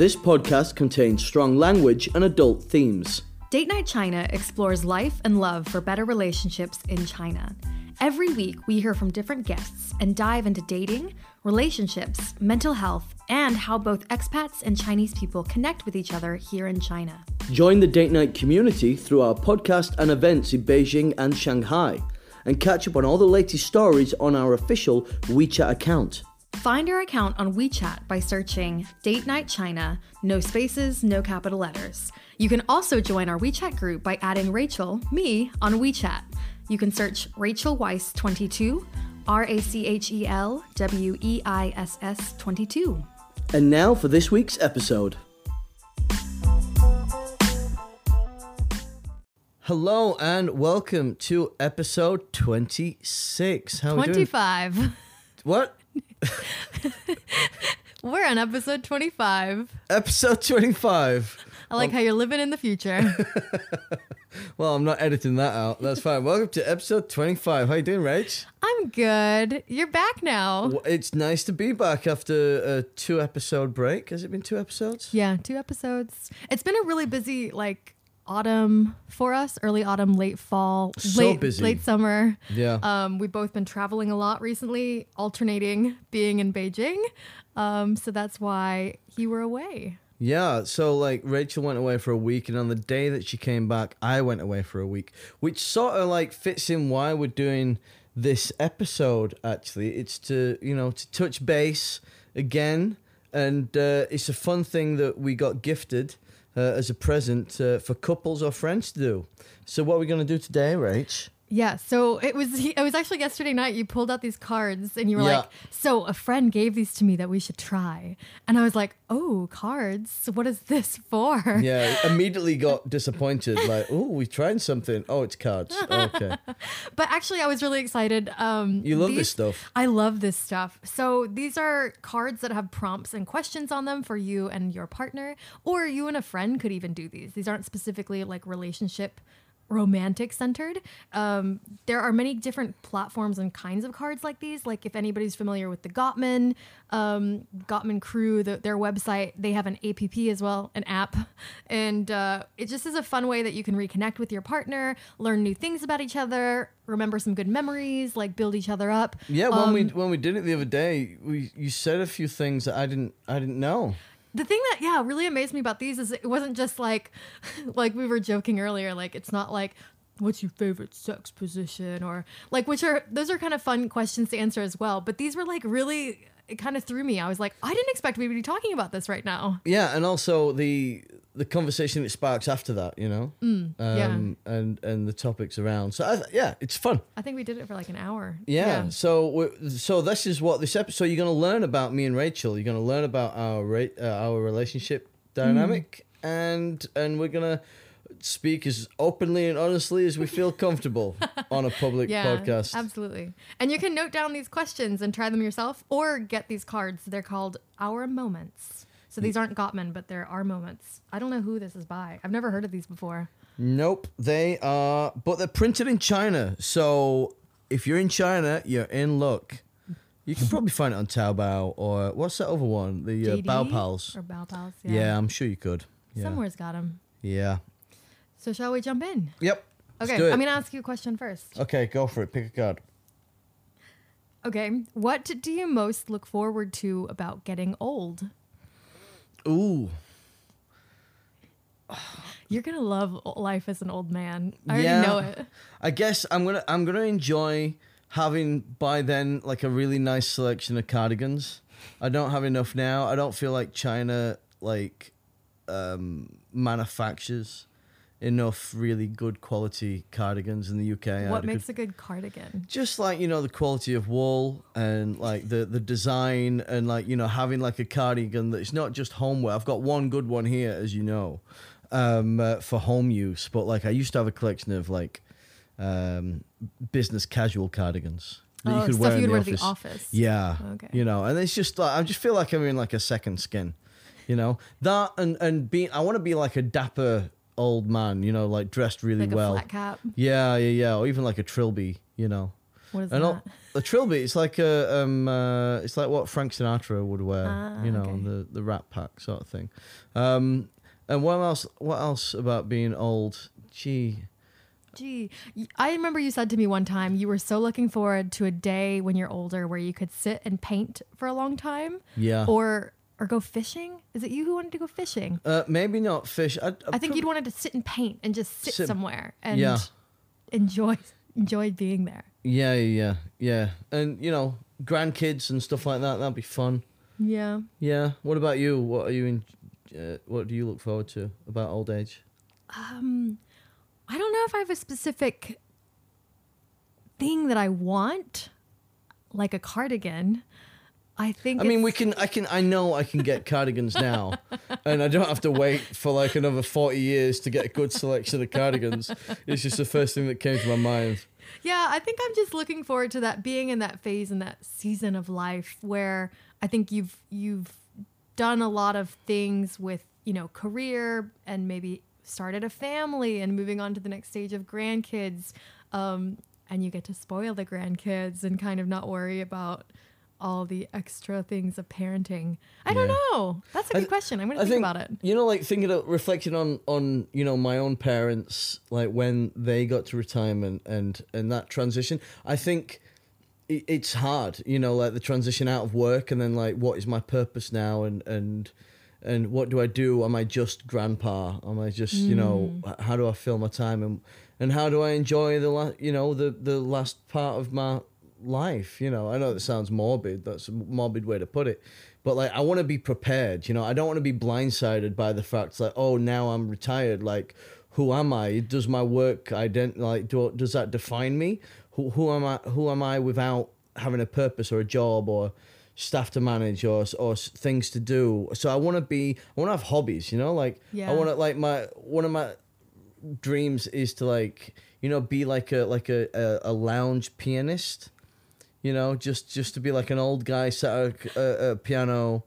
This podcast contains strong language and adult themes. Date Night China explores life and love for better relationships in China. Every week, we hear from different guests and dive into dating, relationships, mental health, and how both expats and Chinese people connect with each other here in China. Join the Date Night community through our podcast and events in Beijing and Shanghai, and catch up on all the latest stories on our official WeChat account. Find our account on WeChat by searching Date Night China, no spaces, no capital letters. You can also join our WeChat group by adding Rachel, me, on WeChat. You can search Rachel Weiss 22, RACHELWEISS 22. And now for this week's episode. Hello and welcome to episode 26. How are we doing? 25. What? We're on episode 25. Episode 25. I like how you're living in the future. Well, I'm not editing that out. That's fine. Welcome to episode 25. How you doing, Rach? I'm good. You're back now. Well, it's nice to be back after a 2-episode break. Has it been 2 episodes? Yeah, 2 episodes. It's been a really busy, autumn for us, early autumn, late fall, late summer. Yeah. We've both been traveling a lot recently, alternating being in Beijing. So that's why you were away. Yeah. So Rachel went away for a week, and on the day that she came back, I went away for a week, which sort of fits in why we're doing this episode. Actually, it's to touch base again. And it's a fun thing that we got gifted as a present for couples or friends to do. So what are we going to do today, Rach? Yeah, so it was actually yesterday night you pulled out these cards and you were so a friend gave these to me that we should try. And I was like, oh, cards? What is this for? Yeah, immediately got disappointed. We tried something. Oh, it's cards. Okay. But actually, I was really excited. You love this stuff. I love this stuff. So these are cards that have prompts and questions on them for you and your partner, or you and a friend could even do these. These aren't specifically relationship romantic centered. There are many different platforms and kinds of cards like these. If anybody's familiar with the Gottman, crew, their website, they have an app as well, an app. And it just is a fun way that you can reconnect with your partner, learn new things about each other, remember some good memories, build each other up. Yeah, when we did it the other day, you said a few things that I didn't know. The thing that, really amazed me about these is it wasn't just like we were joking earlier, it's not what's your favorite sex position or those are kind of fun questions to answer as well. But these were really, it kind of threw me. I was like, I didn't expect we would be talking about this right now. Yeah. And also the conversation it sparks after that, and the topics around. So it's fun. I think we did it for an hour. Yeah. So this is what this episode, you're going to learn about me and Rachel. You're going to learn about our relationship dynamic, and we're going to speak as openly and honestly as we feel comfortable on a public podcast. Absolutely. And you can note down these questions and try them yourself, or get these cards. They're called Our Moments. So these aren't Gottman, but they're Our Moments. I don't know who this is by. I've never heard of these before. Nope. They are, but they're printed in China. So if you're in China, you're in luck. You can probably find it on Taobao, or what's that other one? The Bao Pals. Or Bao Pals, yeah. Yeah, I'm sure you could. Yeah. Somewhere's got them. Yeah. So shall we jump in? Yep. Okay, I'm going to ask you a question first. Okay, go for it. Pick a card. Okay, what do you most look forward to about getting old? Ooh. You're going to love life as an old man. I already know it. I guess I'm going to enjoy having by then a really nice selection of cardigans. I don't have enough now. I don't feel like China manufactures enough really good quality cardigans in the UK. What makes a good cardigan? Just the quality of wool and the design and having a cardigan that's not just homeware. I've got one good one here, as you know, for home use. But I used to have a collection of business casual cardigans that you could wear in the office. Yeah. Okay. And it's just I just feel I'm in a second skin. That and being I want to be a dapper old man, dressed really well. A flat cap. Yeah, or even a trilby, What is that? The trilby. It's like a, it's like what Frank Sinatra would wear, you know, okay. the Rat Pack sort of thing. And what else? What else about being old? Gee, I remember you said to me one time you were so looking forward to a day when you're older where you could sit and paint for a long time. Yeah. Or go fishing? Is it you who wanted to go fishing? Maybe not fish. I think you'd wanted to sit and paint and just sit somewhere and enjoy being there. Yeah. And, you know, grandkids and stuff like that, that'd be fun. Yeah. Yeah. What about you? What are you what do you look forward to about old age? I don't know if I have a specific thing that I want, like a cardigan. I know I can get cardigans now, and I don't have to wait for like another 40 years to get a good selection of cardigans. It's just the first thing that came to my mind. Yeah, I think I'm just looking forward to that, being in that phase and that season of life where I think you've done a lot of things with, you know, career and maybe started a family and moving on to the next stage of grandkids, and you get to spoil the grandkids and kind of not worry about all the extra things of parenting. I don't know. That's a good question. I'm going to think about it. You know, like reflecting on, you know, my own parents, like when they got to retirement and that transition, I think it's hard, you know, like the transition out of work and then like, what is my purpose now? And what do I do? Am I just grandpa? Am I just, you know, how do I fill my time? And how do I enjoy the last part of my life? You know, I know that sounds morbid. That's a morbid way to put it, but like I want to be prepared. You know, I don't want to be blindsided by the fact that, oh, now I'm retired. Like, who am I? Does my work does that define me? Who am I? Who am I without having a purpose or a job or staff to manage or things to do? So I want to have hobbies. You know, like I want to, like, one of my dreams is to, like, you know, be like a lounge pianist. You know, just to be like an old guy sat at a piano,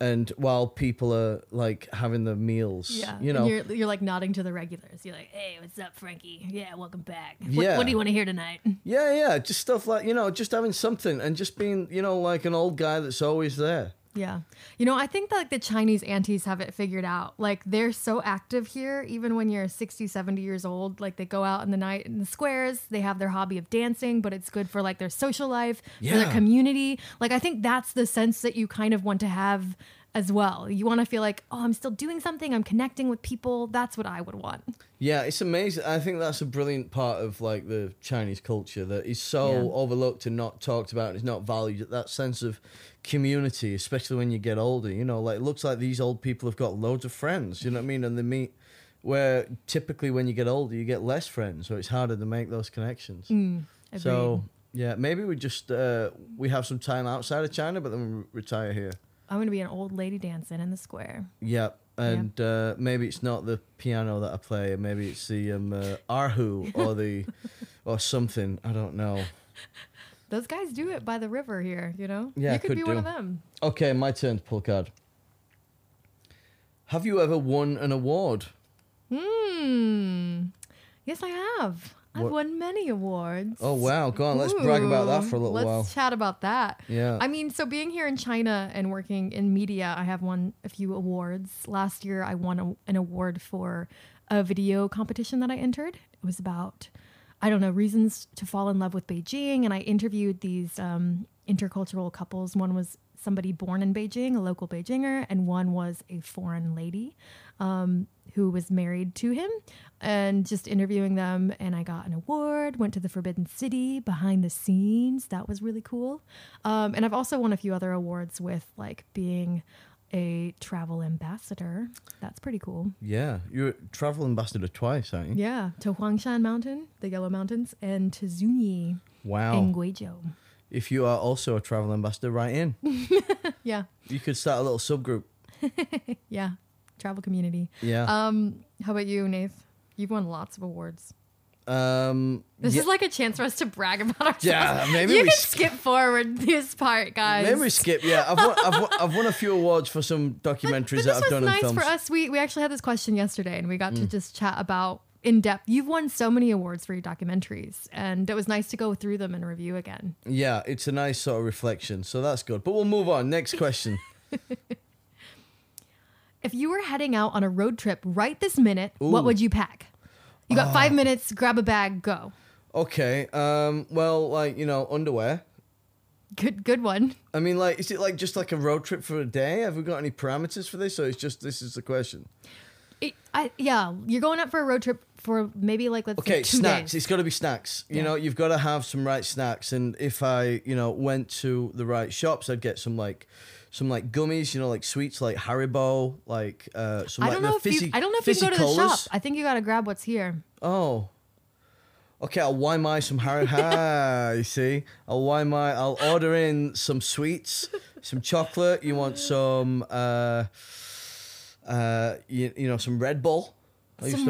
and while people are like having their meals, you know, and you're like nodding to the regulars. You're like, "Hey, what's up, Frankie? Yeah, welcome back. What do you want to hear tonight?" Yeah, just stuff like, you know, just having something and just being, you know, like an old guy that's always there. Yeah, you know, I think that like the Chinese aunties have it figured out. Like they're so active here, even when you're 60, 70 years old. Like they go out in the night in the squares. They have their hobby of dancing, but it's good for like their social life, for their community. Like I think that's the sense that you kind of want to have as well. You want to feel like, oh, I'm still doing something. I'm connecting with people. That's what I would want. Yeah, it's amazing. I think that's a brilliant part of like the Chinese culture that is so overlooked and not talked about. It's not valued. That sense of community, especially when you get older, you know, like it looks like these old people have got loads of friends, you know what I mean? And they meet where typically when you get older, you get less friends. So it's harder to make those connections. So yeah, maybe we just, we have some time outside of China, but then we retire here. I'm going to be an old lady dancing in the square. Yep. And maybe it's not the piano that I play. Maybe it's the arhu or something. I don't know. Those guys do it by the river here, you know? Yeah, you could be one of them. Okay, my turn to pull a card. Have you ever won an award? Yes, I have. I've won many awards. Oh, wow. Go on, let's brag about that for a little while. Let's chat about that. Yeah. I mean, so being here in China and working in media, I have won a few awards. Last year, I won an award for a video competition that I entered. It was about, I don't know, reasons to fall in love with Beijing. And I interviewed these intercultural couples. One was somebody born in Beijing, a local Beijinger, and one was a foreign lady who was married to him, and just interviewing them. And I got an award, went to the Forbidden City, behind the scenes. That was really cool. And I've also won a few other awards with like being a travel ambassador. That's pretty cool. Yeah. You're a travel ambassador twice, aren't you? Yeah. To Huangshan Mountain, the Yellow Mountains, and to Zunyi. Wow. In Guizhou. If you are also a travel ambassador, write in. Yeah. You could start a little subgroup. Yeah. Travel community. Yeah. How about you, Nath? You've won lots of awards. This is like a chance for us to brag about ourselves. Yeah, maybe you can skip forward this part, guys. Maybe we skip. Yeah, I've won a few awards for some documentaries that I've done in films. This was nice for us. We actually had this question yesterday, and we got to just chat about in depth. You've won so many awards for your documentaries, and it was nice to go through them and review again. Yeah, it's a nice sort of reflection, so that's good. But we'll move on. Next question. If you were heading out on a road trip right this minute, ooh, what would you pack? You got 5 minutes, grab a bag, go. Okay. Well, like, you know, underwear. Good one. I mean, like, is it like just like a road trip for a day? Have we got any parameters for this? Or it's just, this is the question. Yeah, you're going out for a road trip for maybe like, let's say 2 days. Okay, snacks. It's got to be snacks. Yeah. You know, you've got to have some right snacks. And if I, you know, went to the right shops, I'd get some like gummies, you know, like sweets, like Haribo, like some like fizzy colas. I don't know if you can go to the shop. I think you got to grab what's here. Oh. Okay, I'll YMI some Haribo. You see? I'll order in some sweets, some chocolate. You want some... you know, some Red Bull. I used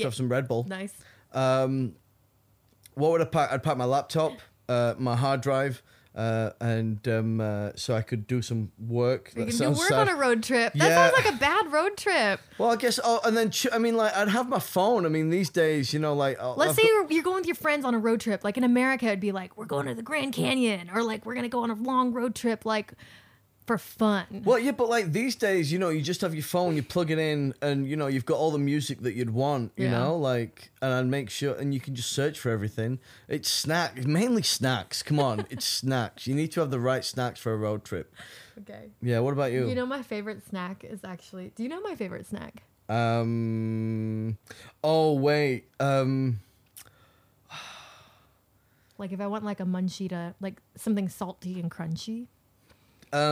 to have some Red Bull. Nice. What would I pack? I'd pack my laptop, my hard drive, and so I could do some work. You can do work sad. On a road trip. Yeah. That sounds like a bad road trip. Well, I guess. Oh, and then I mean, like, I'd have my phone. I mean, these days, you know, like. Let's say you're going with your friends on a road trip. Like in America, it'd be like we're going to the Grand Canyon, or like we're gonna go on a long road trip, like. For fun. Well, yeah, but like these days, you know, you just have your phone, you plug it in, and you know, you've got all the music that you'd want, you know, like, and I'd make sure, and you can just search for everything. It's mainly snacks. Come on, it's snacks. You need to have the right snacks for a road trip. Okay. Yeah, what about you? You know, my favorite snack is actually, do you know my favorite snack? Like if I want like a munchita, like something salty and crunchy. You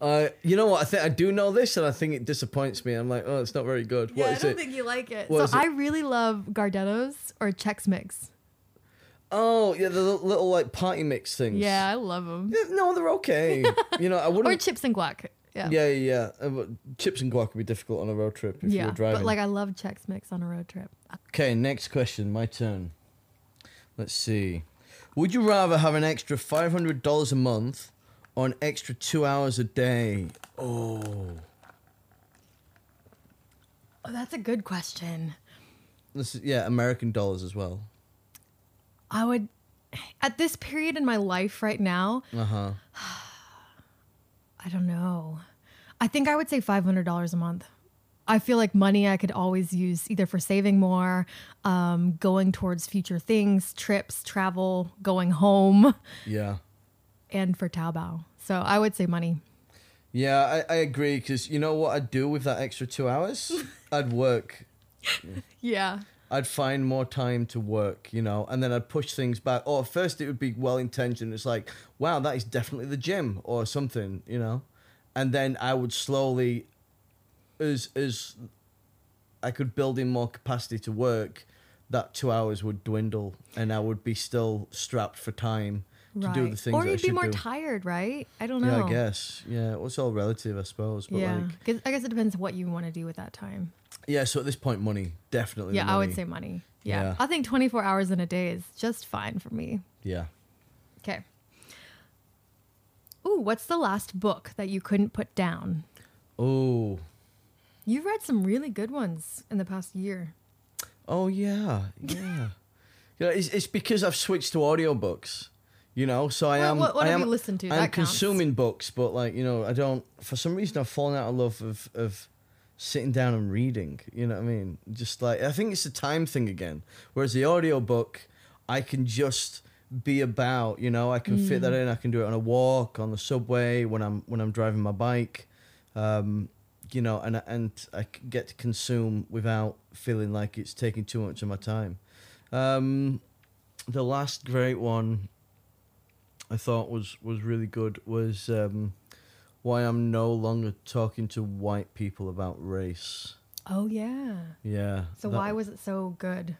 know what? I think I do know this, and I think it disappoints me. I'm like, oh, it's not very good. Yeah, I don't think you like it. What so I really love Gardetto's or Chex Mix. Oh yeah, the little like party mix things. Yeah, I love them. Yeah, no, they're okay. You know, I wouldn't. Or chips and guac. Yeah. Yeah. Chips and guac would be difficult on a road trip if you were driving. But like, I love Chex Mix on a road trip. Okay, next question. My turn. Let's see. Would you rather have an extra $500 a month or an extra 2 hours a day? Oh, that's a good question. This is, yeah, American dollars as well. I would, at this period in my life right now, I don't know. I think I would say $500 a month. I feel like money I could always use either for saving more, going towards future things, trips, travel, going home. Yeah. And for Taobao. So I would say money. Yeah, I agree. Because you know what I'd do with that extra 2 hours? I'd work. Yeah. I'd find more time to work, you know, and then I'd push things back. Or at first it would be well-intentioned. It's like, wow, that is definitely the gym or something, you know. And then I would slowly... As I could build in more capacity to work, that 2 hours would dwindle and I would be still strapped for time to do the things that I should do. Or you'd be more tired, right? I don't know. Yeah, I guess. Yeah, it's all relative, I suppose. But yeah, like, I guess it depends what you want to do with that time. Yeah, so at this point, money. Definitely money. I would say money. Yeah. I think 24 hours in a day is just fine for me. Yeah. Okay. Ooh, what's the last book that you couldn't put down? Oh... You've read some really good ones in the past year. Oh, yeah. You know, it's because I've switched to audiobooks, you know, so I am... What have you listened to? I'm consuming books, but, like, you know, I don't... For some reason, I've fallen out of love of sitting down and reading, you know what I mean? Just, like, I think it's a time thing again, whereas the audiobook, I can just be about, you know, I can fit that in, I can do it on a walk, on the subway, when I'm driving my bike, you know, and I get to consume without feeling like it's taking too much of my time. The last great one I thought was really good was Why I'm No Longer Talking to White People About Race. Oh, yeah. Yeah. So why was it so good?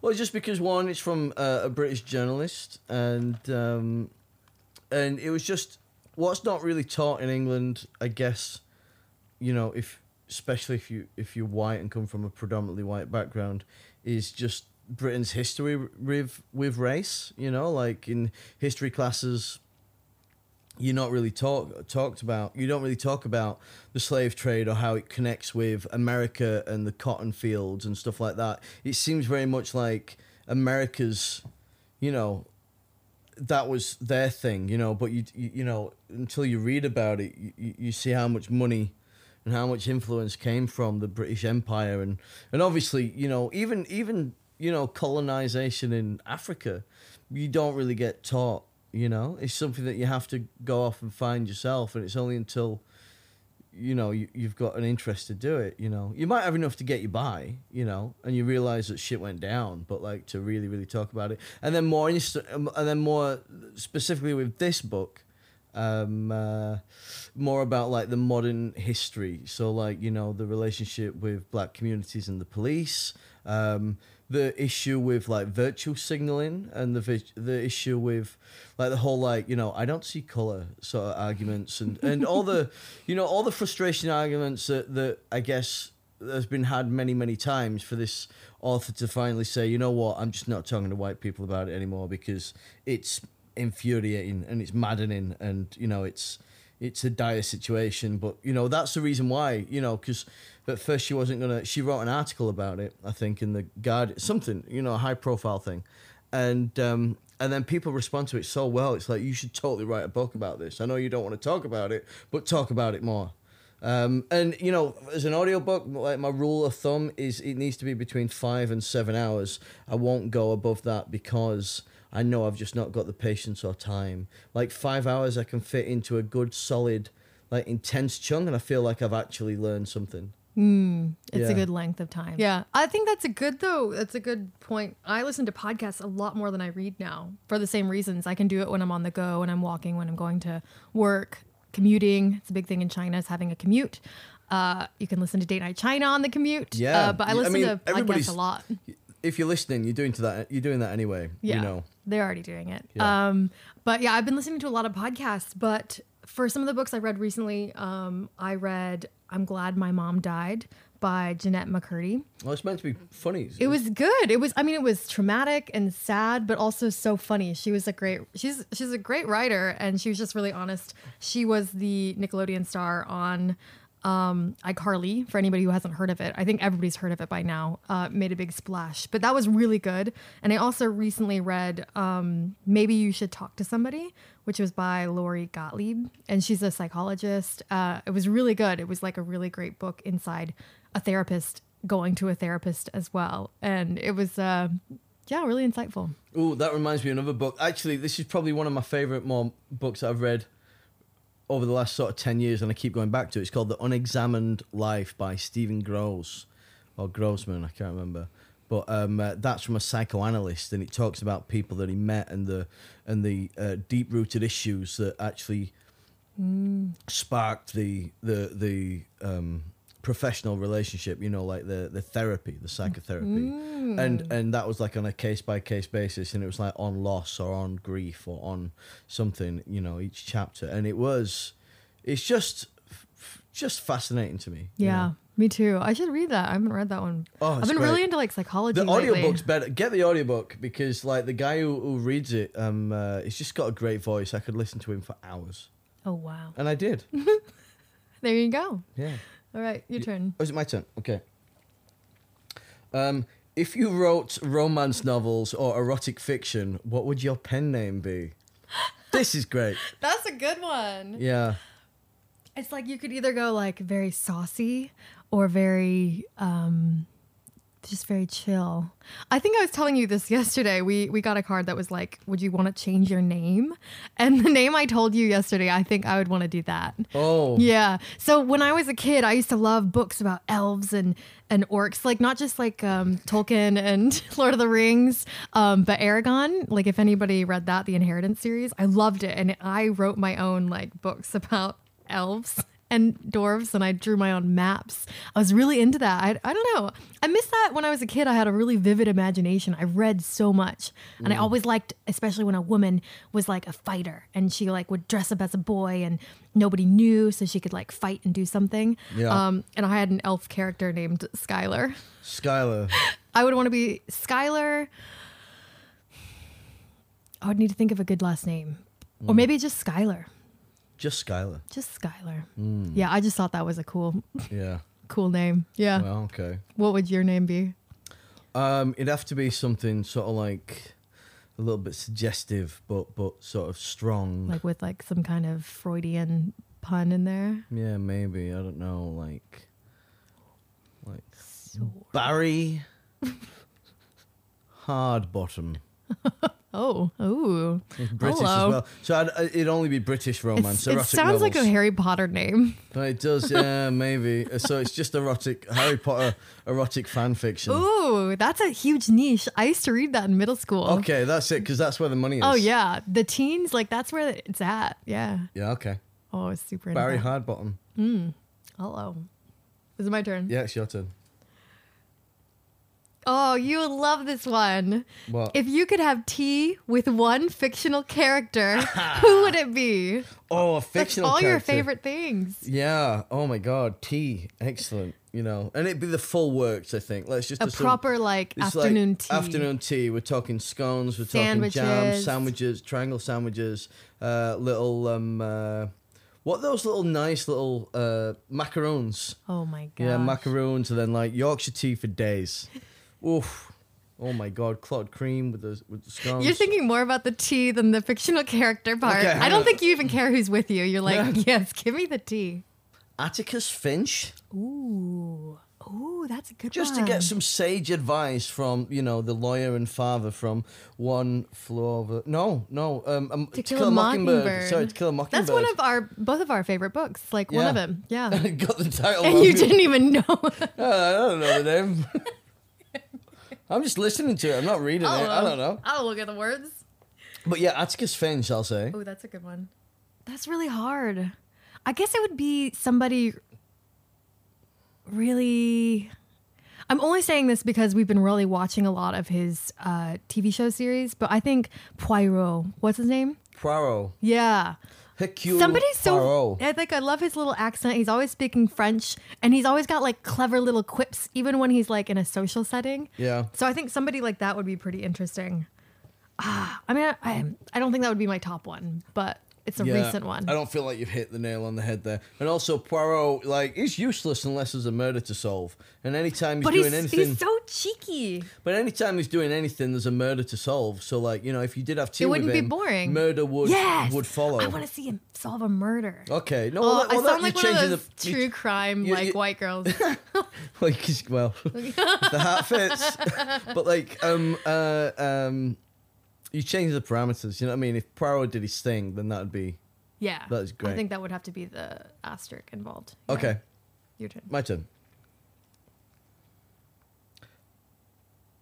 Well, just because, one, it's from a British journalist, and it was just what's not really taught in England, I guess... You know, especially if you're white and come from a predominantly white background, is just Britain's history with race. You know, like in history classes, you're not really talked about. You don't really talk about the slave trade or how it connects with America and the cotton fields and stuff like that. It seems very much like America's, you know, that was their thing, you know. But you know, until you read about it, you see how much money and how much influence came from the British Empire, and obviously, you know, even you know, colonization in Africa, you don't really get taught. You know, it's something that you have to go off and find yourself, and it's only until, you know, you've got an interest to do it, you know. You might have enough to get you by, you know, and you realise that shit went down, but, like, to really, really talk about it. And then more specifically with this book, more about, like, the modern history. So, like, you know, the relationship with black communities and the police, the issue with, like, virtue signaling, and the issue with, like, the whole, like, you know, I don't see color sort of arguments, and all the, you know, all the frustration arguments that I guess has been had many, many times, for this author to finally say, you know what, I'm just not talking to white people about it anymore, because it's infuriating and it's maddening, and, you know, it's a dire situation. But, you know, that's the reason why, you know, because at first she wasn't going to... She wrote an article about it, I think, in the Guardian... Something, you know, a high-profile thing. And then people respond to it so well. It's like, you should totally write a book about this. I know you don't want to talk about it, but talk about it more. And, you know, as an audiobook, like, my rule of thumb is it needs to be between 5 and 7 hours. I won't go above that, because I know I've just not got the patience or time. Like, 5 hours I can fit into a good, solid, like, intense chunk, and I feel like I've actually learned something. It's a good length of time. Yeah, I think that's a good, though. That's a good point. I listen to podcasts a lot more than I read now, for the same reasons. I can do it when I'm on the go, when I'm walking, when I'm going to work, commuting. It's a big thing in China, is having a commute. You can listen to Date Night China on the commute. Yeah, but I listen to podcasts a lot. If you're listening, you're doing that anyway. Yeah, you know. They're already doing it. Yeah. But yeah, I've been listening to a lot of podcasts. But for some of the books I read recently, I read I'm Glad My Mom Died by Jeanette McCurdy. Well, it's meant to be funny. It was good. It was, I mean, it was traumatic and sad, but also so funny. She was she's a great writer, and she was just really honest. She was the Nickelodeon star on iCarly, for anybody who hasn't heard of it. I think everybody's heard of it by now. Made a big splash, but that was really good. And I also recently read Maybe You Should Talk to Somebody, which was by Lori Gottlieb, and she's a psychologist. It was really good. It was like a really great book inside a therapist going to a therapist as well, and it was really insightful. Oh, that reminds me of another book. Actually, this is probably one of my favorite more books I've read over the last sort of 10 years, and I keep going back to it. It's called The Unexamined Life by Stephen Gross, or Grossman, I can't remember. But that's from a psychoanalyst, and it talks about people that he met and the deep-rooted issues that actually sparked the professional relationship, you know, like the therapy, the psychotherapy. And that was like on a case-by-case basis, and it was like on loss or on grief or on something, you know, each chapter. And it's just fascinating to me. Yeah, you know? Me too. I should read that. I haven't read that one. Oh, I've been great. Really into like psychology The lately. Audiobook's better. Get the audiobook, because like the guy who reads it, he's just got a great voice. I could listen to him for hours. Oh, wow. And I did. There you go. Yeah. All right, your turn. Oh, is it my turn? Okay. If you wrote romance novels or erotic fiction, what would your pen name be? This is great. That's a good one. Yeah. It's like you could either go like very saucy or very, just very chill. I think I was telling you this yesterday. We got a card that was like, would you want to change your name? And the name I told you yesterday, I think I would want to do that. Oh. Yeah. So when I was a kid, I used to love books about elves and orcs, like not just like Tolkien and Lord of the Rings, but Aragon. Like if anybody read that, the Inheritance series, I loved it. And I wrote my own like books about elves and dwarves, and I drew my own maps. I was really into that. I don't know. I missed that when I was a kid. I had a really vivid imagination. I read so much, and I always liked, especially when a woman was like a fighter, and she like would dress up as a boy, and nobody knew, so she could like fight and do something. Yeah. And I had an elf character named Skylar. Skylar. I would want to be Skylar. I would need to think of a good last name, or maybe just Skylar. Just Skylar. Just Skylar. Mm. Yeah, I just thought that was a cool name. Yeah. Well, okay. What would your name be? It'd have to be something sort of like a little bit suggestive, but sort of strong. Like with like some kind of Freudian pun in there. Yeah, maybe. I don't know. Like Sword. Barry Hardbottom. Oh, British hello. As well. So it'd only be British romance. It sounds novels. Like a Harry Potter name. But it does, yeah, maybe. So it's just erotic, Harry Potter erotic fan fiction. Ooh, that's a huge niche. I used to read that in middle school. Okay, that's it, because that's where the money is. Oh, yeah. The teens, like, that's where it's at. Yeah. Yeah, okay. Oh, it's super Barry Hardbottom. Hello. Is it my turn? Yeah, it's your turn. Oh, you would love this one. What? If you could have tea with one fictional character, who would it be? Oh, a fictional character. That's all your favorite things. Yeah. Oh, my God. Tea. Excellent. You know, and it'd be the full works, I think. Let's just assume, proper, like, afternoon tea. Afternoon tea. We're talking scones. We're talking jam, sandwiches, triangle sandwiches, little... what those little nice little macaroons. Oh, my God. Yeah, macaroons and then, like, Yorkshire tea for days. Oof. Oh, my God. Clotted cream with the scones. You're thinking more about the tea than the fictional character part. Okay, I don't think you even care who's with you. You're like, yes, give me the tea. Atticus Finch. Ooh, that's a good one. Just to get some sage advice from, you know, the lawyer and father from One Floor Over... To Kill a Mockingbird. Sorry, To Kill a Mockingbird. That's one of both of our favorite books. Like, one of them. Yeah. Got the title. And you didn't even know. I don't know the name. I'm just listening to it. I'm not reading it. I don't know. I'll look at the words. But yeah, Atticus Finch, I'll say. Oh, that's a good one. That's really hard. I guess it would be somebody really... I'm only saying this because we've been really watching a lot of his TV show series, but I think Poirot. What's his name? Poirot. Yeah. Somebody's so... I love his little accent. He's always speaking French, and he's always got, like, clever little quips, even when he's, like, in a social setting. Yeah. So I think somebody like that would be pretty interesting. I mean, I don't think that would be my top one, but it's a recent one. I don't feel like you've hit the nail on the head there. And also, Poirot, like, he's useless unless there's a murder to solve. And anytime he's doing anything... But he's so cheeky. But anytime he's doing anything, there's a murder to solve. So, like, you know, if you did have tea with him... It wouldn't be boring. Murder would follow. I want to see him solve a murder. Okay. No, I sound like one of those true crime, like, white girls. Well, the hat fits. But, like, you change the parameters, you know what I mean? If Poirot did his thing, then that would be... Yeah. That is great. I think that would have to be the asterisk involved. Yeah. Okay. Your turn. My turn.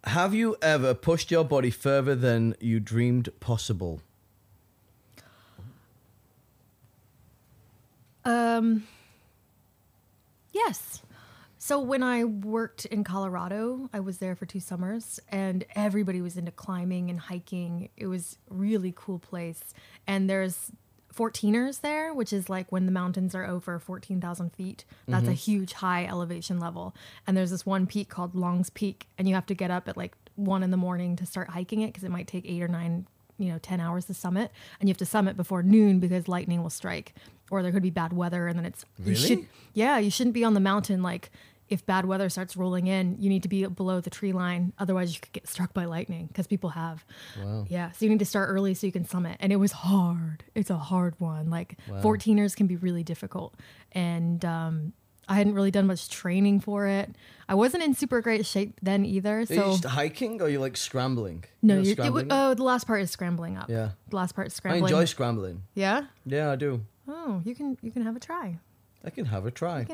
Have you ever pushed your body further than you dreamed possible? Yes. So when I worked in Colorado, I was there for 2 summers, and everybody was into climbing and hiking. It was a really cool place. And there's 14ers there, which is like when the mountains are over 14,000 feet. That's a huge high elevation level. And there's this one peak called Long's Peak, and you have to get up at like 1 a.m. to start hiking it because it might take 8 or 9, 10 hours to summit. And you have to summit before noon because lightning will strike or there could be bad weather. And then it's... Really? You shouldn't be on the mountain like... If bad weather starts rolling in, you need to be below the tree line. Otherwise, you could get struck by lightning because people have. Wow. Yeah. So you need to start early so you can summit. And it was hard. It's a hard one. Like 14ers can be really difficult. And I hadn't really done much training for it. I wasn't in super great shape then either. So. Are you just hiking or are you like scrambling? No, you're scrambling. The last part is scrambling up. Yeah. The last part is scrambling. I enjoy scrambling. Yeah? Yeah, I do. Oh, you can have a try. I can have a try.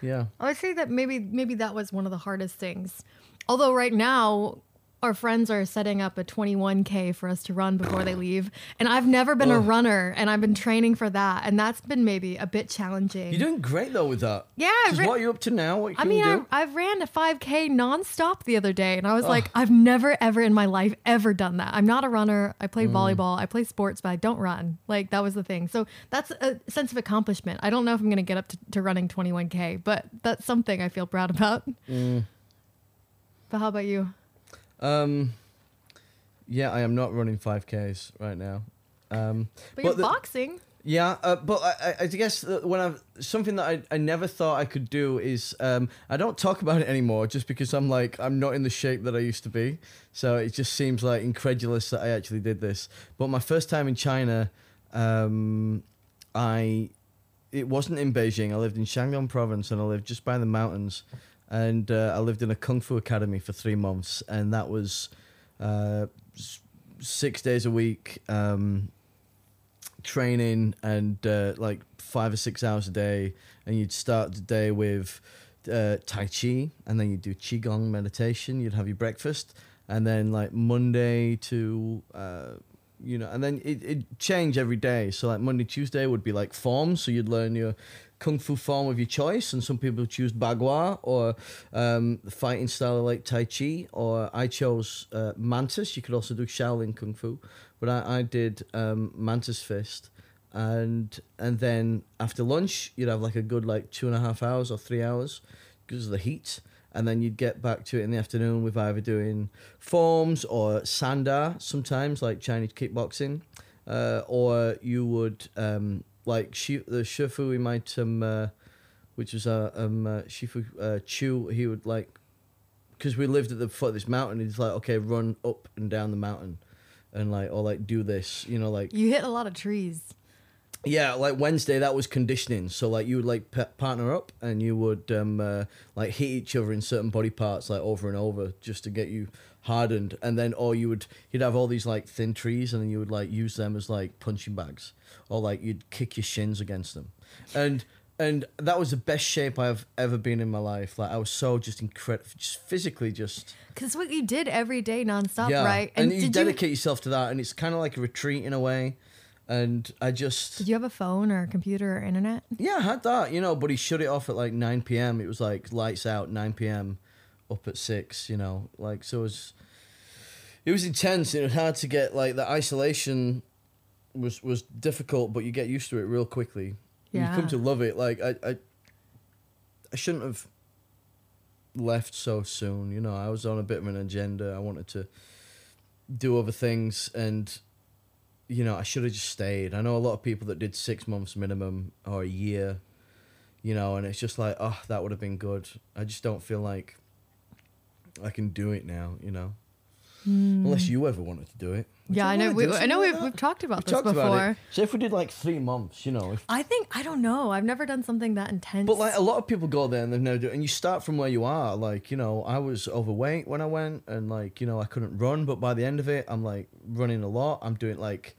Yeah. I would say that maybe that was one of the hardest things. Although right now, our friends are setting up a 21K for us to run before they leave. And I've never been a runner, and I've been training for that. And that's been maybe a bit challenging. You're doing great, though, with that. Yeah. What are you up to now? I ran a 5K nonstop the other day, and I was like, I've never, ever in my life ever done that. I'm not a runner. I play volleyball. I play sports, but I don't run. Like, that was the thing. So that's a sense of accomplishment. I don't know if I'm going to get up to running 21K, but that's something I feel proud about. Mm. But how about you? I am not running 5Ks right now. But you're boxing. Yeah, but I guess when I've something that I never thought I could do is I don't talk about it anymore just because I'm like I'm not in the shape that I used to be, so it just seems like incredulous that I actually did this. But my first time in China, it wasn't in Beijing. I lived in Shandong province and I lived just by the mountains, and I lived in a Kung Fu Academy for 3 months, and that was 6 days a week. Training and like 5 or 6 hours a day, and you'd start the day with Tai Chi, and then you'd do Qigong meditation, you'd have your breakfast, and then like Monday to and then it'd change every day. So like Monday, Tuesday would be like forms, so you'd learn your kung fu form of your choice, and some people choose Bagua or the fighting style like Tai Chi, or I chose Mantis. You could also do Shaolin Kung Fu, but I did Mantis Fist. And then after lunch, you'd have like a good like 2.5 hours or 3 hours because of the heat. And then you'd get back to it in the afternoon with either doing forms or sanda sometimes, like Chinese kickboxing, or you would... like the shifu, we might which was shifu Chu. He would like, because we lived at the foot of this mountain. He's like, okay, run up and down the mountain, and like or like do this. You know, like you hit a lot of trees. Yeah, like Wednesday, that was conditioning. So like you would like partner up, and you would like hit each other in certain body parts, like over and over, just to get you hardened. And then or you'd have all these like thin trees, and then you would like use them as like punching bags. Or like you'd kick your shins against them, and that was the best shape I've ever been in my life. Like I was so just incredible, just physically just. Because what you did every day nonstop, yeah. Right? And you dedicate yourself to that, and it's kind of like a retreat in a way. And I just. Did you have a phone or a computer or internet? Yeah, I had that, but he shut it off at like 9 p.m. It was like lights out, 9 p.m. up at 6, like so it was intense. It was hard to get like the isolation. Was difficult, but you get used to it real quickly. Yeah. You come to love it. Like I shouldn't have left so soon. I was on a bit of an agenda. I wanted to do other things, and I should have just stayed. I know a lot of people that did 6 months minimum or a year, and it's just like, oh, that would have been good. I just don't feel like I can do it now, Unless you ever wanted to do it. Yeah, I know. We've talked about this before. So if we did like 3 months, I don't know. I've never done something that intense. But like a lot of people go there and they've never done it. And you start from where you are. Like, I was overweight when I went, and like, I couldn't run. But by the end of it, I'm like running a lot. I'm doing like,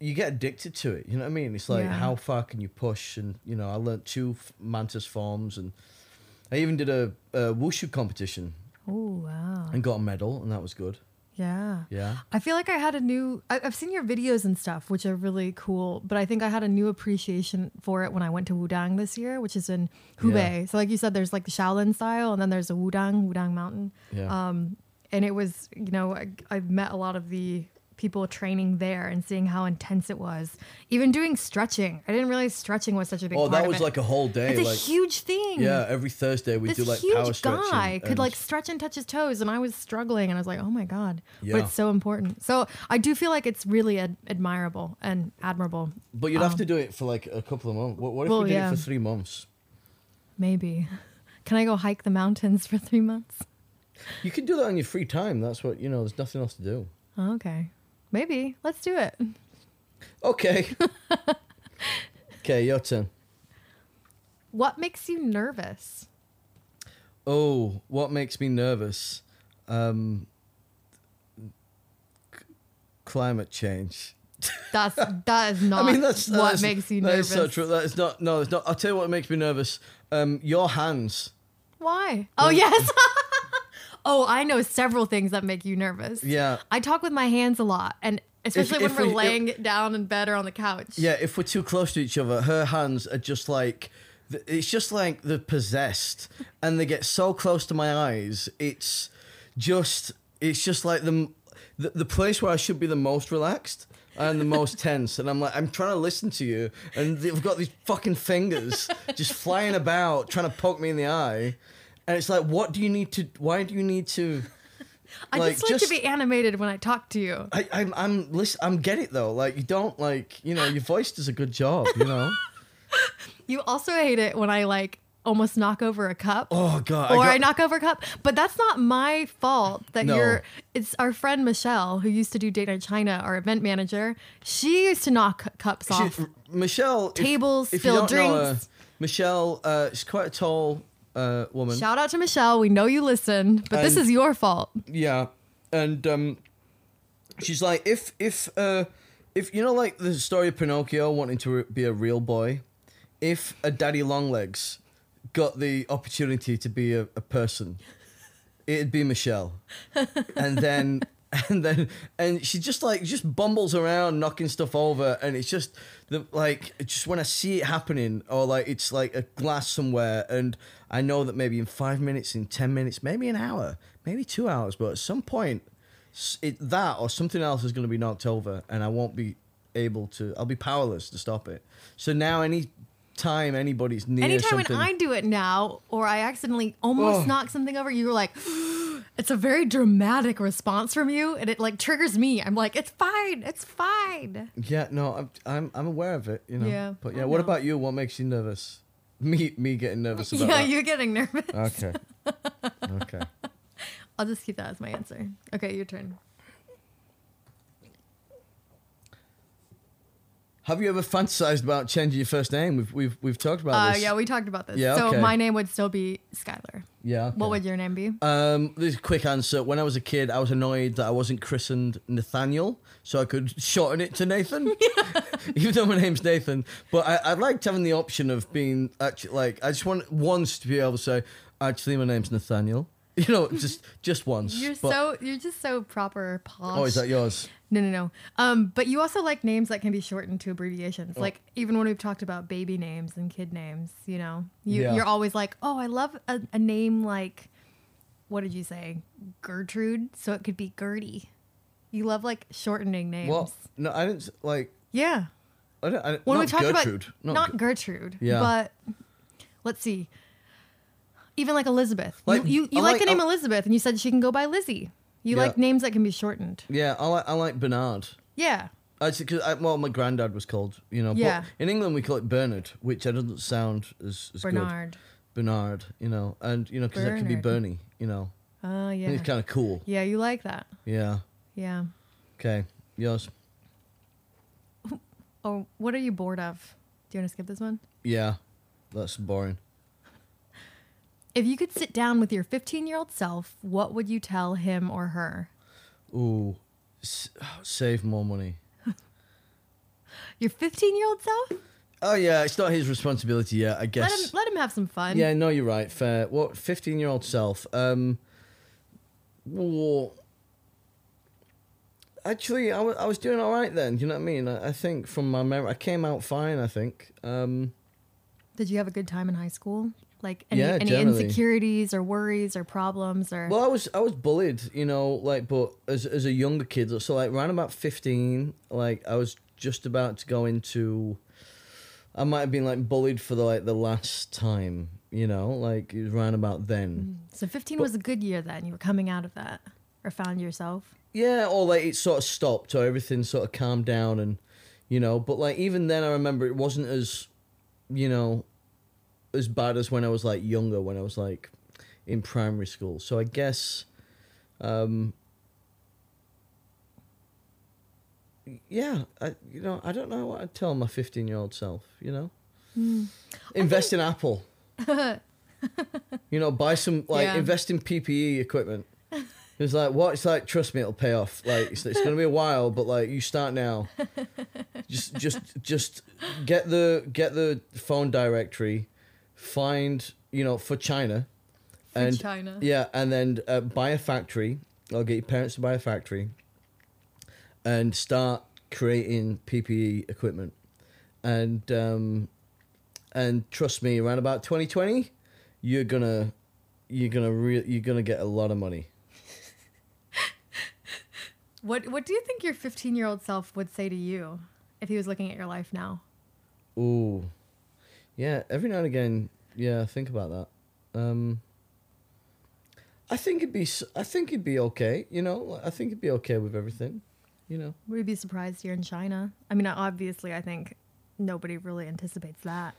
you get addicted to it. You know what I mean? It's like, how far can you push? And, I learned 2 mantis forms, and I even did a wushu competition. Oh, wow. And got a medal, and that was good. Yeah. Yeah. I feel like I had a new... I've seen your videos and stuff, which are really cool, but I think I had a new appreciation for it when I went to Wudang this year, which is in Hubei. Yeah. So like you said, there's like the Shaolin style, and then there's a Wudang Mountain. Yeah. And it was, I met a lot of the people training there and seeing how intense it was. Even doing stretching. I didn't realize stretching was such a big part of it. Oh, that was like a whole day. It's a huge thing. Yeah, every Thursday we do like power stretching. This huge guy could like stretch and touch his toes, and I was struggling, and I was like, oh my God. Yeah. But it's so important. So I do feel like it's really admirable and admirable. But you'd have to do it for like a couple of months. What if we did it for 3 months? Maybe. Can I go hike the mountains for 3 months? You can do that on your free time. That's what, there's nothing else to do. Oh, okay. Maybe. Let's do it. Okay. Okay, your turn. What makes you nervous? Oh, what makes me nervous? Climate change. That is not. I mean, that's what makes you nervous. That is so true. That is not. No, it's not. I'll tell you what makes me nervous. Your hands. Why? Oh yes. Oh, I know several things that make you nervous. Yeah. I talk with my hands a lot, and especially when we're laying down in bed or on the couch. Yeah, if we're too close to each other, her hands are just like, it's just like they're possessed, and they get so close to my eyes. It's just like the place where I should be the most relaxed and the most tense, and I'm like, I'm trying to listen to you, and they've got these fucking fingers just flying about, trying to poke me in the eye. And it's like, why do you need to I like, just to be animated when I talk to you. I'm get it though. Like, you don't like, you know, your voice does a good job, you know. You also hate it when I like almost knock over a cup. Oh God. Or I knock over a cup. But that's not my fault that it's our friend Michelle, who used to do Date Night China, our event manager. She used to knock cups off. Michelle. Tables, spill drinks. Michelle, she's quite a tall woman. Shout out to Michelle. We know you listen, but this is your fault. Yeah. And she's like, if you know, like the story of Pinocchio wanting to be a real boy, if a daddy long legs got the opportunity to be a person, it'd be Michelle. And she just like bumbles around knocking stuff over, and it's just just when I see it happening, or like it's like a glass somewhere, and I know that maybe in 5 minutes, in 10 minutes, maybe an hour, maybe 2 hours, but at some point that or something else is going to be knocked over, and I won't be able to. I'll be powerless to stop it. So now anytime something, when I do it now, or I accidentally almost knock something over, you're like, it's a very dramatic response from you, and it like triggers me. I'm like, it's fine. Yeah, no, I'm aware of it, you know. Yeah, but yeah, what about you? What makes you nervous? Me getting nervous about that. Yeah, you're getting nervous. Okay. I'll just keep that as my answer. Okay, your turn. Have you ever fantasized about changing your first name? We've talked about this. Yeah, we talked about this. Yeah, okay. So my name would still be Skylar. Yeah. Okay. What would your name be? This is a quick answer. When I was a kid, I was annoyed that I wasn't christened Nathaniel, so I could shorten it to Nathan. Even though my name's Nathan. But I liked having the option of being actually like, I just want once to be able to say, actually my name's Nathaniel. You know, just once. You're just so proper, posh. Oh, is that yours? No. But you also like names that can be shortened to abbreviations. Oh. Like even when we've talked about baby names and kid names, you know, you're always like, oh, I love a name like, what did you say, Gertrude? So it could be Gertie. You love like shortening names. Well, no, I didn't like. Yeah. When we talked about not Gertrude, yeah. But let's see. Even like Elizabeth. Like, you like the name Elizabeth, and you said she can go by Lizzie. You like names that can be shortened. Yeah, I like Bernard. Yeah. Because my granddad was called, you know. Yeah. But in England, we call it Bernard, which doesn't sound as Bernard. Good. Bernard, you know. And, you know, because that can be Bernie, you know. Oh, yeah. And it's kind of cool. Yeah, you like that. Yeah. Yeah. Okay, yours. Oh, what are you bored of? Do you want to skip this one? Yeah, that's boring. If you could sit down with your 15-year-old self, what would you tell him or her? Ooh, save more money. Your 15-year-old self? Oh, yeah, it's not his responsibility yet, I guess. Let him have some fun. Yeah, no, you're right, fair. What, 15-year-old self? Actually, I was doing all right then, you know what I mean? I think from my memory, I came out fine, I think. Did you have a good time in high school? Like any insecurities or worries or problems or... Well, I was bullied, you know, like, but as a younger kid, so like around about 15, like I was just about to go into, I might have been like bullied for the last time, you know, like it was around about then. So 15 was a good year then, you were coming out of that or found yourself? Yeah, or like it sort of stopped or everything sort of calmed down and, you know, but like even then I remember it wasn't as, you know... as bad as when I was like younger, when I was like in primary school. So I guess, you know, I don't know what I'd tell my 15-year-old self, you know, invest in Apple, you know, buy some, like invest in PPE equipment. It's like, what? It's like, trust me, it'll pay off. Like, it's going to be a while, but like, you start now. Just get the phone directory. Find, you know, for China. Yeah, and then buy a factory. Or get your parents to buy a factory. And start creating PPE equipment. And trust me, around about 2020, you're gonna get a lot of money. What do you think your 15-year-old self would say to you if he was looking at your life now? Ooh. Yeah, every now and again, I think about that. I think it'd be okay. You know, I think it'd be okay with everything. You know, we'd be surprised here in China. I mean, obviously, I think nobody really anticipates that.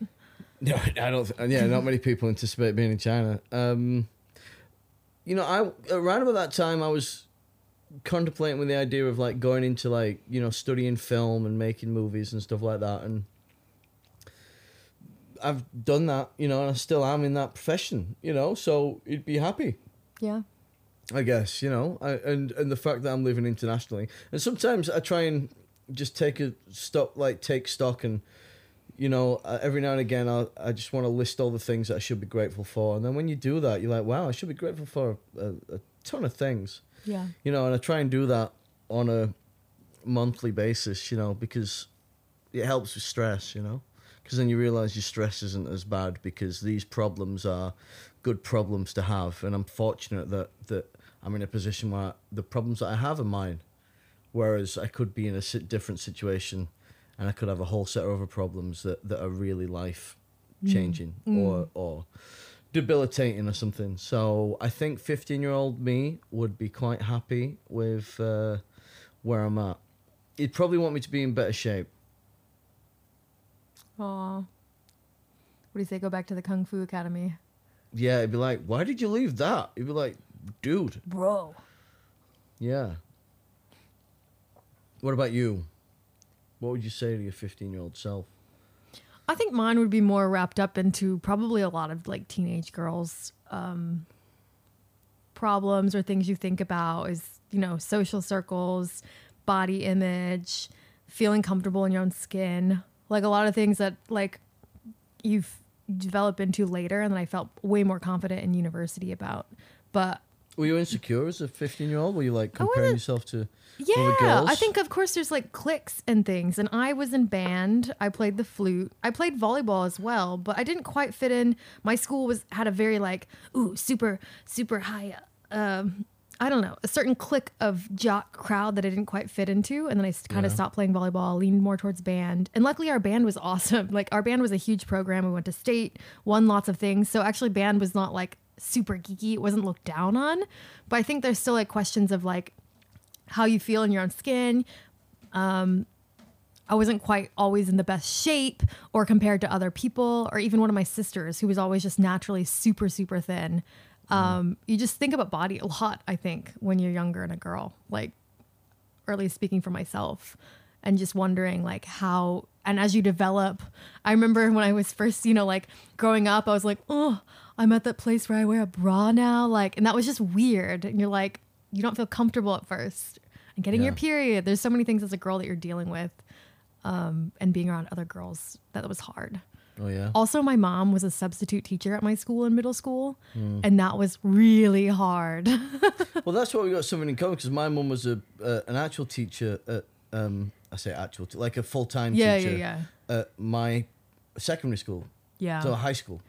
No, I don't. Yeah, not many people anticipate being in China. You know, around about that time, I was contemplating with the idea of like going into like, you know, studying film and making movies and stuff like that, and I've done that, you know, and I still am in that profession, you know, so it'd be happy. Yeah. I guess, you know, and the fact that I'm living internationally. And sometimes I try and just take stock and, you know, every now and again, I just want to list all the things that I should be grateful for. And then when you do that, you're like, wow, I should be grateful for a ton of things. Yeah. You know, and I try and do that on a monthly basis, you know, because it helps with stress, you know. Because then you realize your stress isn't as bad because these problems are good problems to have. And I'm fortunate that I'm in a position where the problems that I have are mine, whereas I could be in a different situation and I could have a whole set of other problems that are really life-changing or debilitating or something. So I think 15-year-old me would be quite happy with where I'm at. He'd probably want me to be in better shape. Aw. What do you say? Go back to the Kung Fu Academy. Yeah, it'd be like, why did you leave that? It'd be like, dude. Bro. Yeah. What about you? What would you say to your 15-year-old self? I think mine would be more wrapped up into probably a lot of like teenage girls' problems or things you think about is, you know, social circles, body image, feeling comfortable in your own skin. Like a lot of things that like you've developed into later, and then I felt way more confident in university about. But were you insecure as a 15-year-old? Were you like comparing yourself to other girls? I think of course there's like cliques and things, and I was in band. I played the flute. I played volleyball as well, but I didn't quite fit in. My school had a very like super super high. I don't know, a certain clique of jock crowd that I didn't quite fit into. And then I kind of stopped playing volleyball, leaned more towards band. And luckily our band was awesome. Like our band was a huge program. We went to state, won lots of things. So actually band was not like super geeky. It wasn't looked down on. But I think there's still like questions of like how you feel in your own skin. I wasn't quite always in the best shape or compared to other people or even one of my sisters who was always just naturally super, super thin. You just think about body a lot, I think, when you're younger and a girl, like, or at least speaking for myself, and just wondering like how, and as you develop, I remember when I was first, you know, like growing up, I was like, oh, I'm at that place where I wear a bra now. Like, and that was just weird. And you're like, you don't feel comfortable at first and getting your period. There's so many things as a girl that you're dealing with, and being around other girls that was hard. Oh, yeah. Also, my mom was a substitute teacher at my school in middle school, and that was really hard. Well, that's why we got something in common, because my mom was an actual teacher at, I say actual, like a full-time teacher at my secondary school. Yeah. So high school.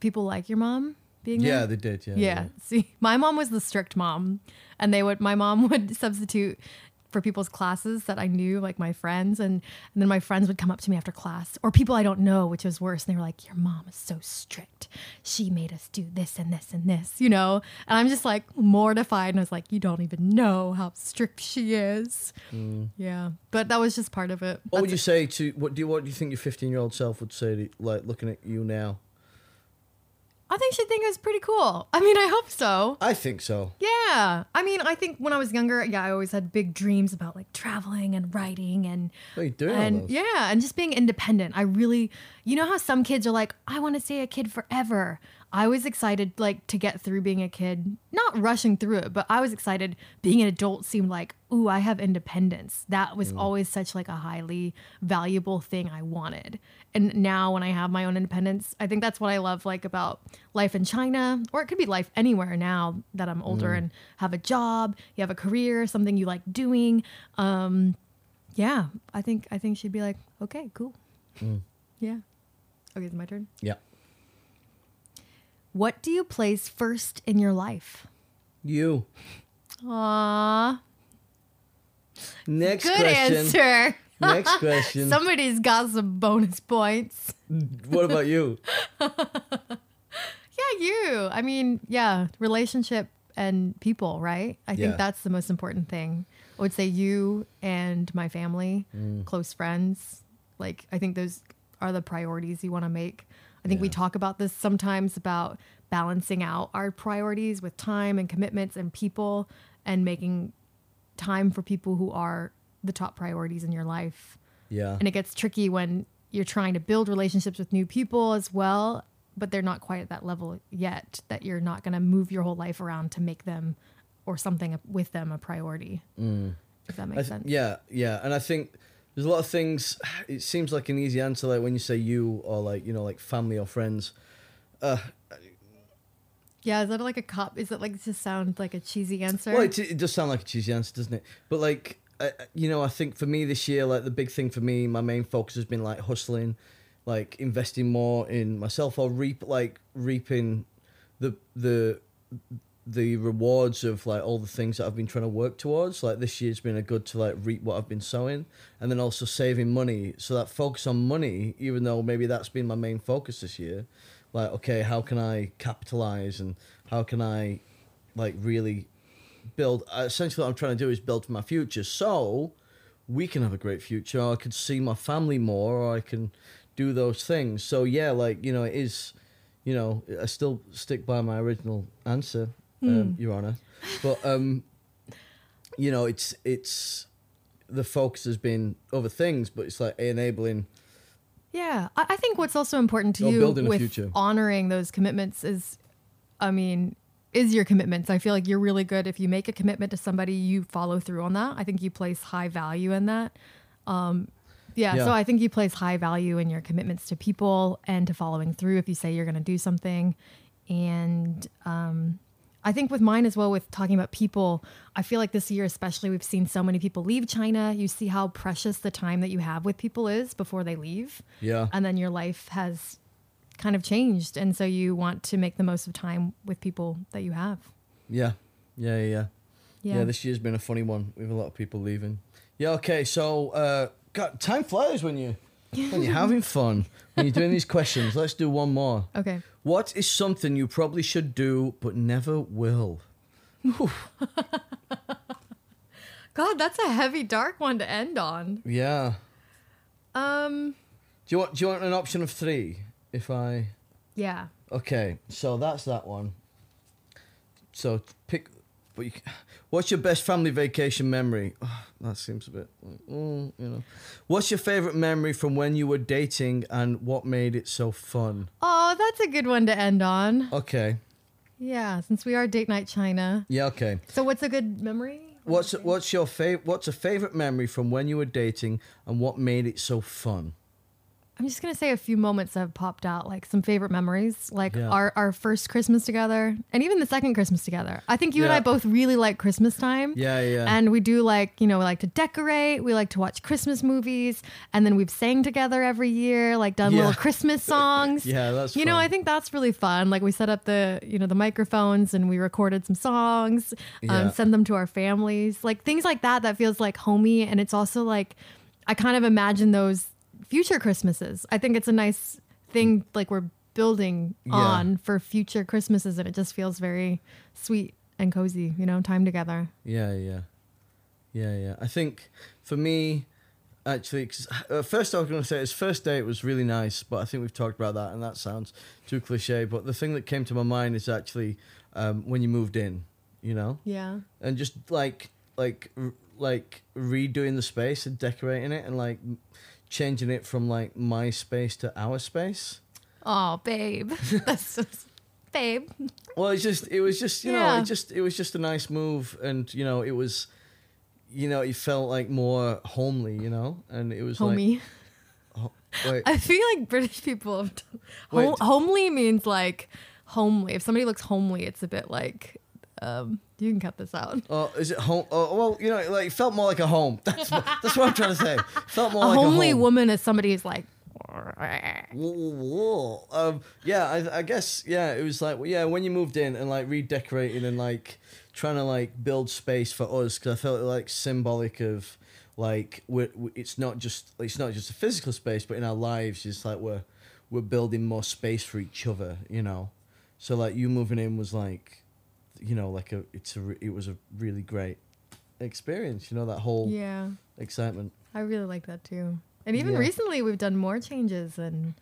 People like your mom being there? Yeah, they did. Yeah. See, my mom was the strict mom, and my mom would substitute for people's classes that I knew, like my friends. And then my friends would come up to me after class, or people I don't know, which was worse. And they were like, your mom is so strict. She made us do this and this and this, you know? And I'm just like mortified. And I was like, you don't even know how strict she is. Mm. Yeah. But that was just part of it. What would you say to, what do you think your 15-year-old self would say to, like, looking at you now? I think she'd think it was pretty cool. I mean, I hope so. I think so. Yeah. I mean, I think when I was younger, I always had big dreams about like traveling and writing and... What are you doing? And, yeah, and just being independent. I really... You know how some kids are like, I want to stay a kid forever. I was excited like to get through being a kid. Not rushing through it, but I was excited. Being an adult seemed like, ooh, I have independence. That was always such like a highly valuable thing I wanted. And now when I have my own independence, I think that's what I love like about life in China, or it could be life anywhere now that I'm older and have a job, you have a career, something you like doing. Yeah, I think she'd be like, okay, cool. Mm. Yeah. Okay, it's my turn. Yeah. What do you place first in your life? You. Aww. Next Good question. Good answer. Next question. Somebody's got some bonus points. What about you? Yeah, you. I mean, yeah, relationship and people, right? I think that's the most important thing. I would say you and my family, close friends. Like, I think those are the priorities you want to make. I think we talk about this sometimes about balancing out our priorities with time and commitments and people and making time for people who are the top priorities in your life. Yeah. And it gets tricky when you're trying to build relationships with new people as well, but they're not quite at that level yet that you're not going to move your whole life around to make them or something with them a priority. If that makes sense. Yeah. Yeah. And I think there's a lot of things. It seems like an easy answer. Like when you say you or like, you know, like family or friends, yeah, is that like a cop? Is it like to sound like a cheesy answer? Well, it does sound like a cheesy answer, doesn't it? But like, you know, I think for me this year, like the big thing for me, my main focus has been like hustling, like investing more in myself or reaping the rewards of like all the things that I've been trying to work towards. Like this year's been a good to like reap what I've been sowing, and then also saving money. So that focus on money, even though maybe that's been my main focus this year. Like, okay, how can I capitalize and how can I like really build? Essentially what I'm trying to do is build for my future so we can have a great future, or I could see my family more, or I can do those things. So yeah, like, you know, it is, you know, I still stick by my original answer, Your Honor. But, you know, it's the focus has been other things, but it's like enabling. Yeah, I think what's also important to you with honoring those commitments is your commitments. I feel like you're really good. If you make a commitment to somebody, you follow through on that. I think you place high value in that. So I think you place high value in your commitments to people and to following through if you say you're going to do something. And I think with mine as well, with talking about people, I feel like this year especially, we've seen so many people leave China. You see how precious the time that you have with people is before they leave. Yeah. And then your life has kind of changed. And so you want to make the most of time with people that you have. Yeah. Yeah, yeah, yeah. Yeah, this year's been a funny one with a lot of people leaving. Yeah, okay. So God, time flies when you're having fun, when you're doing these questions. Let's do one more. Okay. What is something you probably should do but never will? God, that's a heavy, dark one to end on. Yeah. Do you want an option of three? Yeah. Okay, so that's that one. So pick. What's your best family vacation memory? Oh, that seems a bit like, you know. What's your favorite memory from when you were dating and what made it so fun? Oh, that's a good one to end on. Okay. Yeah, since we are Date Night China. Yeah, okay. So what's a good memory? What's a favorite memory from when you were dating and what made it so fun? I'm just going to say a few moments that have popped out, like some favorite memories, like our first Christmas together and even the second Christmas together. I think you and I both really like Christmas time. Yeah, yeah. And we do like, you know, we like to decorate. We like to watch Christmas movies. And then we've sang together every year, like done little Christmas songs. Yeah, that's fun. You know, I think that's really fun. Like we set up the microphones and we recorded some songs, send them to our families, like things like that. That feels like homey. And it's also like, I kind of imagine those future Christmases. I think it's a nice thing, like we're building on for future Christmases, and it just feels very sweet and cozy, you know, time together. Yeah, yeah. Yeah, yeah. I think for me, actually, cause, first I was going to say, his first date was really nice, but I think we've talked about that, and that sounds too cliche, but the thing that came to my mind is actually when you moved in, you know? Yeah. And just like redoing the space and decorating it and like changing it from like my space to our space. Oh, babe. That's just, babe. Well, it was just, you know, it was just a nice move. And, you know, it was, you know, it felt like more homely, you know, and it was homey. I feel like British people have homely means like homely. If somebody looks homely, it's a bit like, you can cut this out. Oh, is it home? Oh, well, you know, like it felt more like a home. That's what I'm trying to say. It felt more like a home. A homely woman is somebody who's like, whoa. I guess, yeah, it was like, when you moved in and like redecorating and like trying to like build space for us, because I felt like symbolic of like it's not just a physical space, but in our lives, it's like we're building more space for each other, you know. So like you moving in was like, you know, like a it was a really great experience. You know, that whole excitement. I really like that too. And even recently, we've done more changes and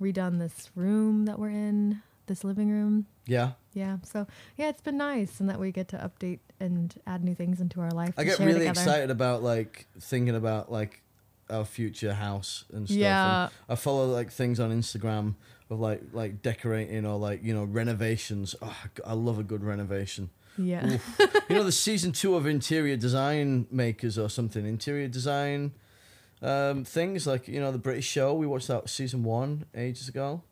redone this room that we're in, this living room. Yeah. Yeah. So yeah, it's been nice, and that we get to update and add new things into our life. I get really excited about like thinking about like our future house and stuff. Yeah. And I follow like things on Instagram of like decorating or like, you know, renovations. Oh, I love a good renovation. Yeah. Oof. You know, the season 2 of Interior Design Makers or something, interior design things, like, you know, the British show. We watched that season 1 ages ago.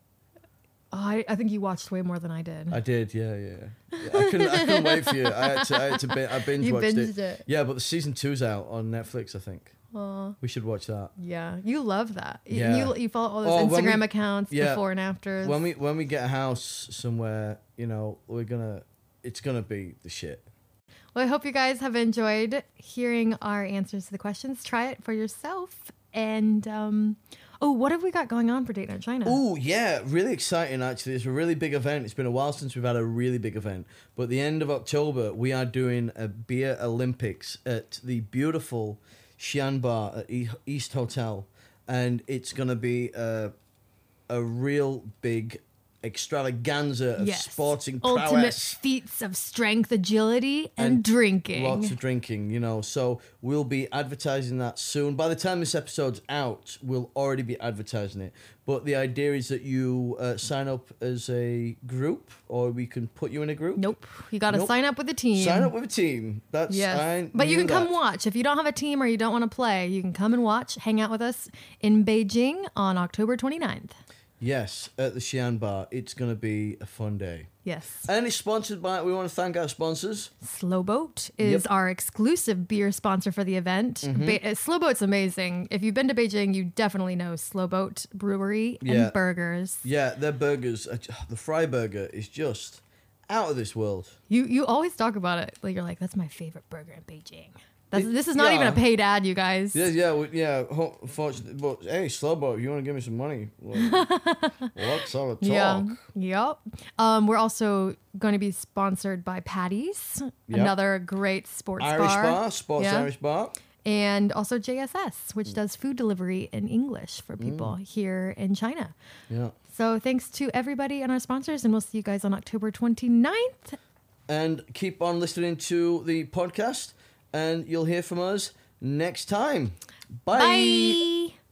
Oh, I think you watched way more than I did. I did, yeah. I couldn't wait for you. I binge watched it. Yeah, but the season 2's out on Netflix, I think. Aww. We should watch that. Yeah, you love that. Yeah. You follow all those Instagram accounts, before and after. When we get a house somewhere, you know, it's gonna be the shit. Well, I hope you guys have enjoyed hearing our answers to the questions. Try it for yourself. And what have we got going on for Date Night China? Oh yeah, really exciting actually. It's a really big event. It's been a while since we've had a really big event. But at the end of October, we are doing a beer Olympics at the beautiful Xi'an Bar at East Hotel, and it's going to be a real big extravaganza of sporting prowess. Ultimate feats of strength, agility, and drinking. Lots of drinking, you know. So we'll be advertising that soon. By the time this episode's out, we'll already be advertising it. But the idea is that you sign up as a group, or we can put you in a group. Nope. You got to sign up with a team. Sign up with a team. That's fine. But you can come watch. If you don't have a team or you don't want to play, you can come and watch, hang out with us in Beijing on October 29th. Yes, at the Xi'an Bar. It's going to be a fun day. Yes. And it's sponsored by, we want to thank our sponsors. Slow Boat is our exclusive beer sponsor for the event. Slow Boat's amazing. If you've been to Beijing, you definitely know Slow Boat Brewery and burgers. Yeah, their burgers, the fry burger is just out of this world. You always talk about it. Like, you're like, that's my favorite burger in Beijing. This is not even a paid ad, you guys. Yeah. Unfortunately, but hey, Slowbo, if you want to give me some money, let's have a talk. Yeah. Yep. We're also going to be sponsored by Paddy's, another great sports bar. Irish bar. And also JSS, which does food delivery in English for people here in China. Yeah. So thanks to everybody and our sponsors, and we'll see you guys on October 29th. And keep on listening to the podcast. And you'll hear from us next time. Bye. Bye.